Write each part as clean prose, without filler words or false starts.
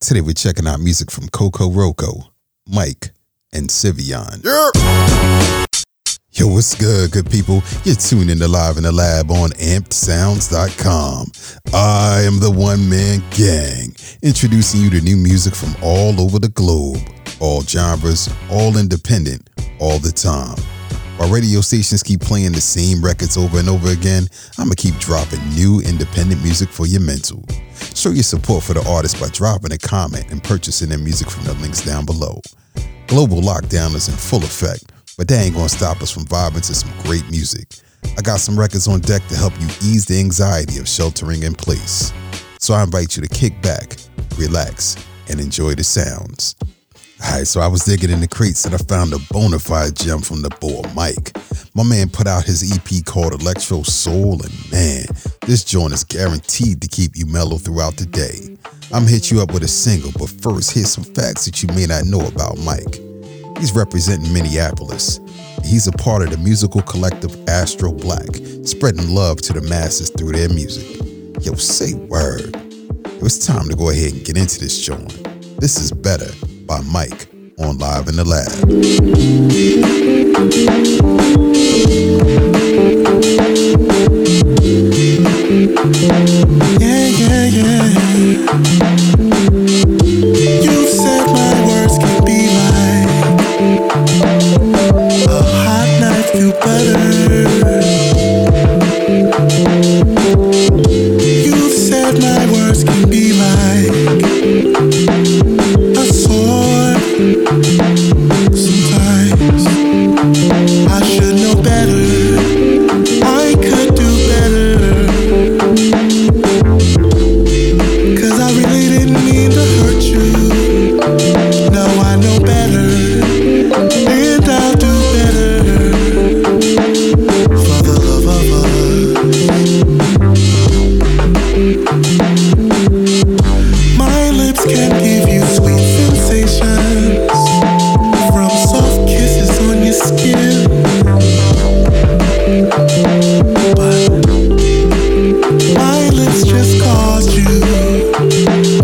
Today we're checking out music from Coco Roco, Mike, and Sivion. Yeah. Yo, what's good, good people? You're tuning in to Live in the Lab on AmpedSounds.com. I am the one-man gang, introducing you to new music from all over the globe, all genres, all independent, all the time. While radio stations keep playing the same records over and over again, I'ma keep dropping new independent music for your mental. Show your support for the artists by dropping a comment and purchasing their music from the links down below. Global lockdown is in full effect, but that ain't gonna stop us from vibing to some great music. I got some records on deck to help you ease the anxiety of sheltering in place. So I invite you to kick back, relax, and enjoy the sounds. Alright, so I was digging in the crates and I found a bona fide gem from the boy Mike. My man put out his EP called Electro Soul, and man, this joint is guaranteed to keep you mellow throughout the day. I'm hit you up with a single, but first here's some facts that you may not know about Mike. He's representing Minneapolis. He's a part of the musical collective Astro Black, spreading love to the masses through their music. Yo, say word. It was time to go ahead and get into this joint. This is Better by Mike on Live in the Lab. Yeah. You said my words can be like a hot knife through butter. You said my words can be like sometimes I should know better. I could do better, 'cause I really didn't mean to hurt you. Now I know better, and I'll do better. For the love of us, my lips can give you sweet sensations, from soft kisses on your skin. But my lips just caused you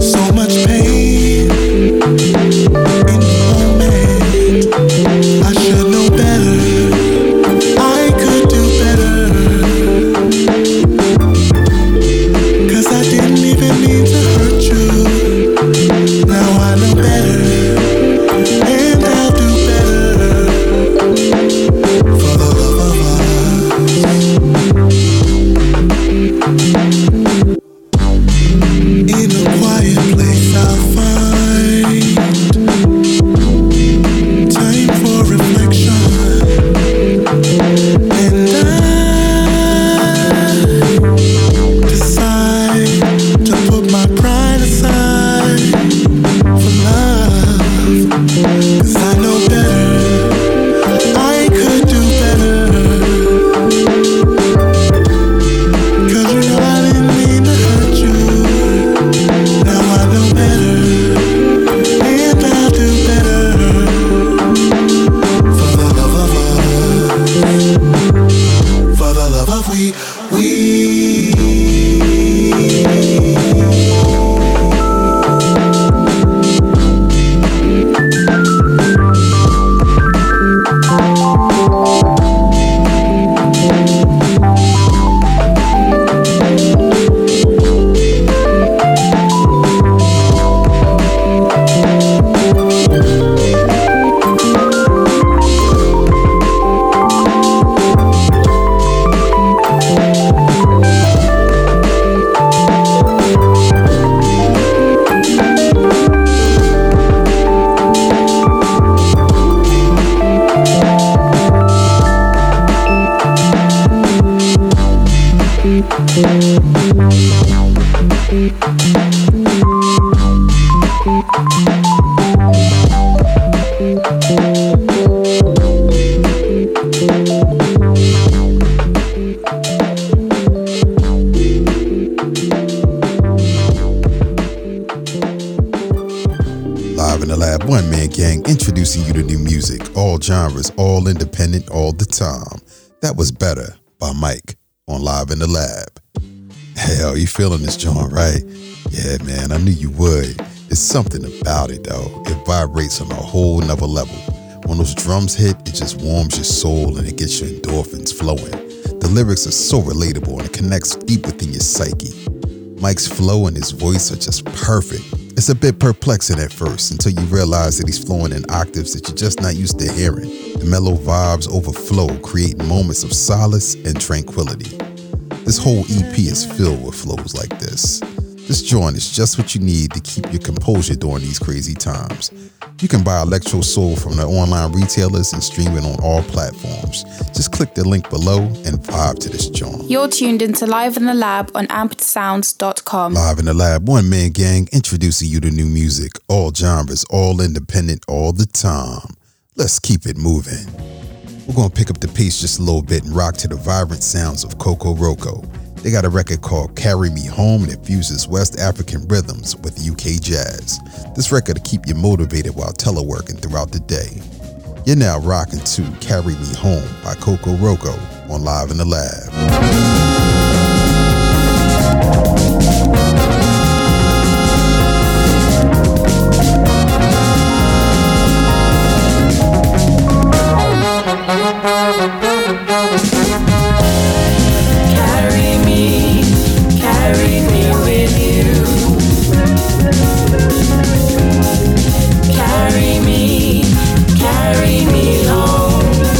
so much pain. In the moment, I should know better. I could do better, 'cause I didn't even mean to hurt you. Now I know better. Genres, all independent, all the time. That was Better by Mike on Live in the Lab. Hell, you feeling this joint, right? Yeah, man, I knew you would. It's something about it though. It vibrates on a whole nother level. When those drums hit, it just warms your soul and it gets your endorphins flowing. The lyrics are so relatable and it connects deep within your psyche. Mike's flow and his voice are just perfect. It's a bit perplexing at first until you realize that he's flowing in octaves that you're just not used to hearing. The mellow vibes overflow, creating moments of solace and tranquility. This whole EP is filled with flows like this. This joint is just what you need to keep your composure during these crazy times. You can buy Electro Soul from the online retailers and stream it on all platforms. Just click the link below and vibe to this joint. You're tuned into Live in the Lab on AmpedSounds.com. Live in the Lab, one man gang, introducing you to new music. All genres, all independent, all the time. Let's keep it moving. We're going to pick up the pace just a little bit and rock to the vibrant sounds of Coco Roco. They got a record called Carry Me Home that fuses West African rhythms with UK jazz. This record will keep you motivated while teleworking throughout the day. You're now rocking to Carry Me Home by Coco Roco on Live in the Lab. Carry me home.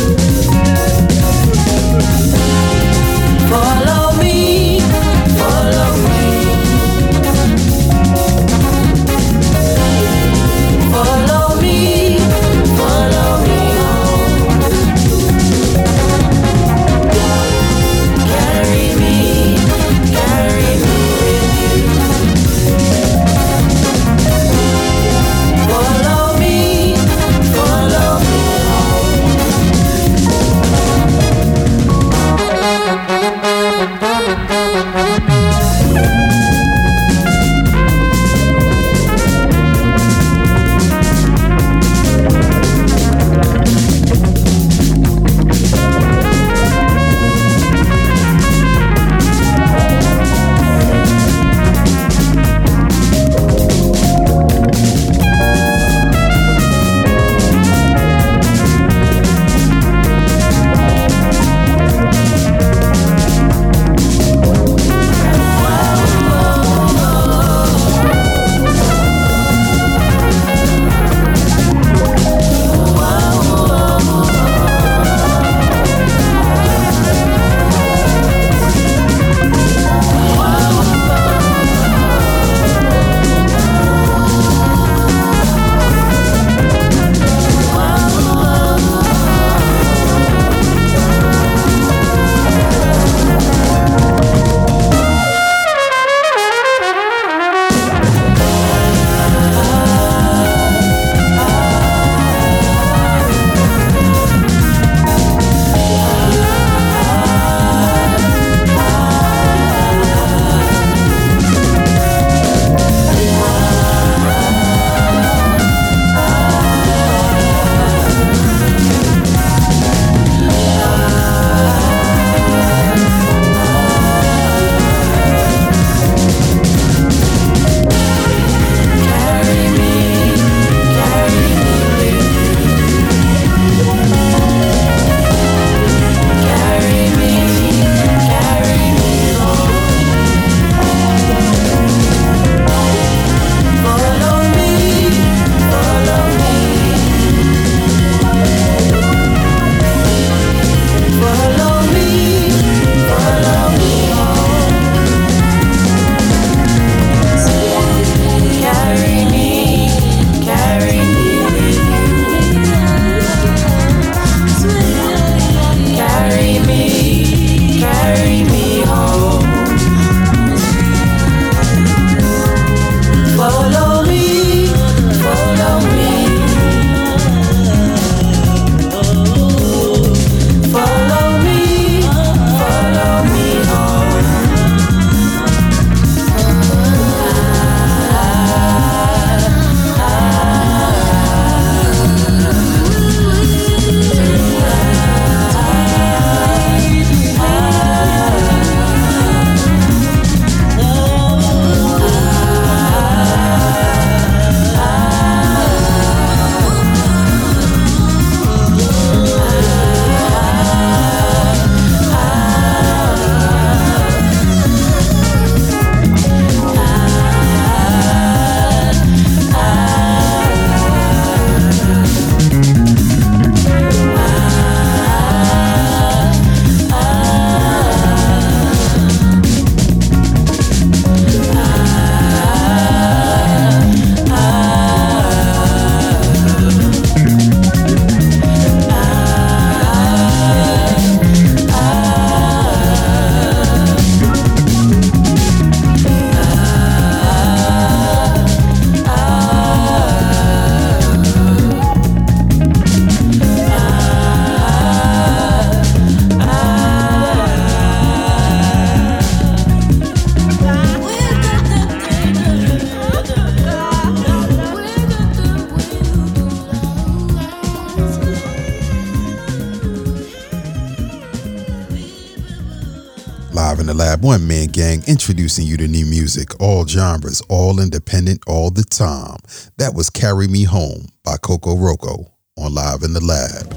Collab, one man gang, introducing you to new music, all genres, all independent, all the time. That was Carry Me Home by Coco Roco on Live in the Lab.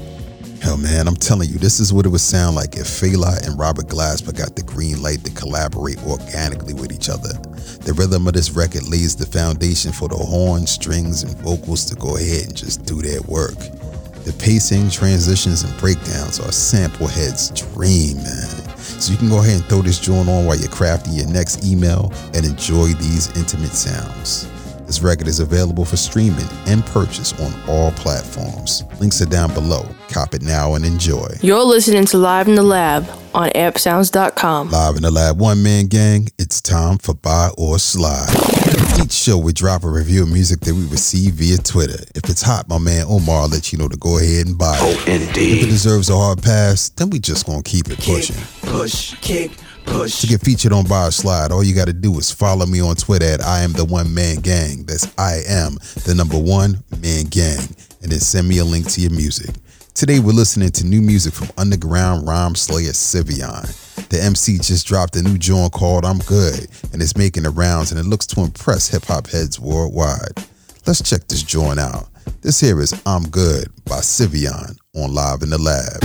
Hell man, I'm telling you, this is what it would sound like if Fela and Robert Glasper got the green light to collaborate organically with each other. The rhythm of this record lays the foundation for the horn, strings, and vocals to go ahead and just do their work. The pacing, transitions, and breakdowns are sample head's dream, man. So you can go ahead and throw this joint on while you're crafting your next email and enjoy these intimate sounds. This record is available for streaming and purchase on all platforms. Links are down below. Cop it now and enjoy. You're listening to Live in the Lab on AmpedSounds.com. Live in the Lab, one man gang. It's time for Buy or Slide. Each show we drop a review of music that we receive via Twitter. If it's hot, my man Omar will let you know to go ahead and buy it. Oh, indeed. If it deserves a hard pass, then we just gonna keep it pushing. Kick, push. To get featured on Buy or Slide, all you got to do is follow me on Twitter at I am the one man gang. That's I am the number one man gang. And then send me a link to your music. Today we're listening to new music from underground rhyme slayer Sivion. The MC just dropped a new joint called I'm Good, and it's making the rounds and it looks to impress hip hop heads worldwide. Let's check this joint out. This here is I'm Good by Sivion on Live in the Lab.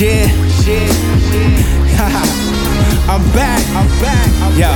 Yeah. I'm back. Yeah,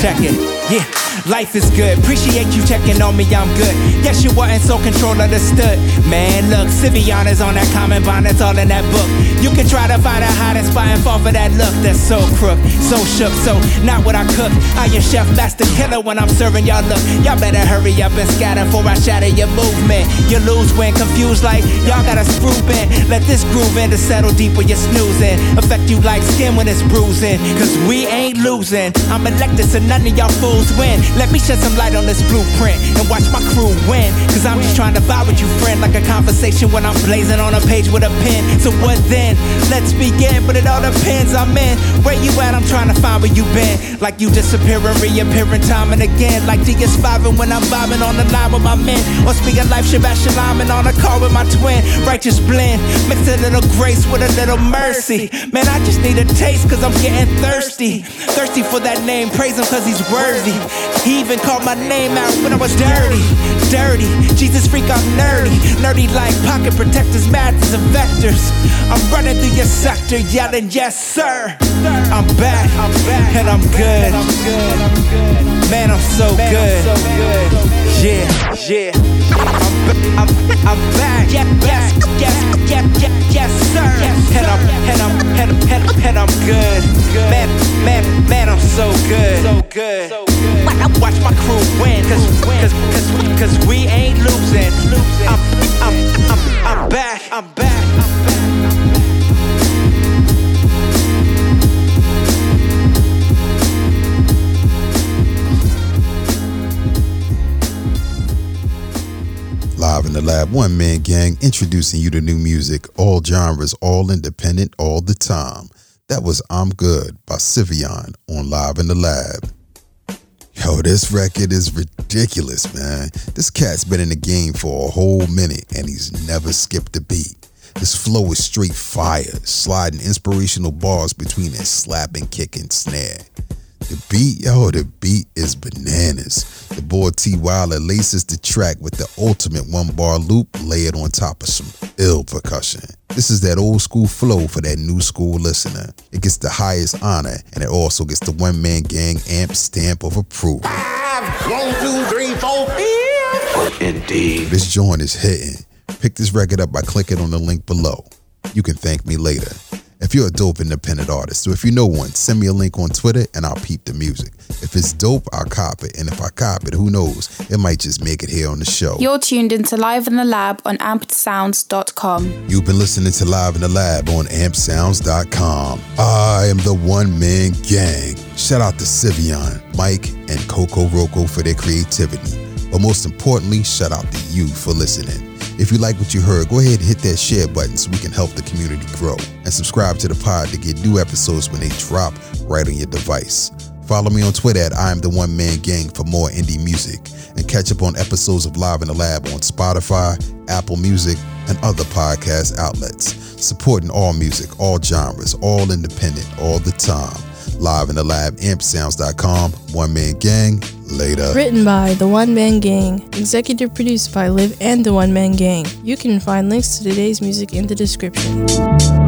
check it. Yeah. Life is good, appreciate you checking on me, I'm good. Guess you wasn't so control understood. Man, look, Sivion is on that common bond, that's all in that book. You can try to find a hottest spot and fall for that look. That's so crook, so shook, so not what I cook. I your chef, that's the killer when I'm serving y'all look. Y'all better hurry up and scatter before I shatter your movement. You lose when confused like y'all got a screw bent. Let this groove in to settle deep when you're snoozing. Affect you like skin when it's bruising, cause we ain't losing. I'm elected so none of y'all fools win. Let me shed some light on this blueprint and watch my crew win. Cause I'm just trying to vibe with you, friend, like a conversation when I'm blazing on a page with a pen. So what then? Let's begin, but it all depends. I'm in. Where you at? I'm trying to find where you been. Like you disappearing, reappearing time and again. Like DS5 when I'm vibing on the line with my men. Or speaking life, Shabbat Shalom, and on a car with my twin. Righteous blend, mix a little grace with a little mercy. Man, I just need a taste cause I'm getting thirsty. Thirsty for that name, praise him cause he's worthy. He even called my name out when I was dirty. Jesus freak, I'm nerdy like pocket protectors, matters and vectors. I'm running through your sector, yelling yes sir. I'm back and I'm good. Man, I'm so good. Yeah. I'm back. Yes, sir. And I'm good. Man, I'm so good. Watch my crew win, cause we ain't losing. I'm back. Live in the Lab, one man gang, introducing you to new music, all genres, all independent, all the time. That was I'm Good by Sivion on Live in the Lab. Yo, this record is ridiculous, man. This cat's been in the game for a whole minute and he's never skipped a beat. This flow is straight fire, sliding inspirational bars between his slapping, kick, and snare. The beat is bananas. The boy T. Wilder laces the track with the ultimate one-bar loop layered on top of some ill percussion. This is that old school flow for that new school listener. It gets the highest honor, and it also gets the one-man gang amp stamp of approval. 5, 1, 2, 3, 4, 5. Indeed. This joint is hitting. Pick this record up by clicking on the link below. You can thank me later. If you're a dope independent artist, so if you know one, send me a link on Twitter and I'll peep the music. If it's dope, I'll cop it. And if I cop it, who knows? It might just make it here on the show. You're tuned into Live in the Lab on AmpedSounds.com. You've been listening to Live in the Lab on AmpedSounds.com. I am the one-man gang. Shout out to Sivion, Mike, and Coco Roco for their creativity. But most importantly, shout out to you for listening. If you like what you heard, go ahead and hit that share button so we can help the community grow. And subscribe to the pod to get new episodes when they drop right on your device. Follow me on Twitter at I am the one man gang for more indie music. And catch up on episodes of Live in the Lab on Spotify, Apple Music, and other podcast outlets, supporting all music, all genres, all independent, all the time. Live in the lab, AmpedSounds.com. One Man Gang, later. Written by The One Man Gang. Executive produced by Liv and The One Man Gang. You can find links to today's music in the description.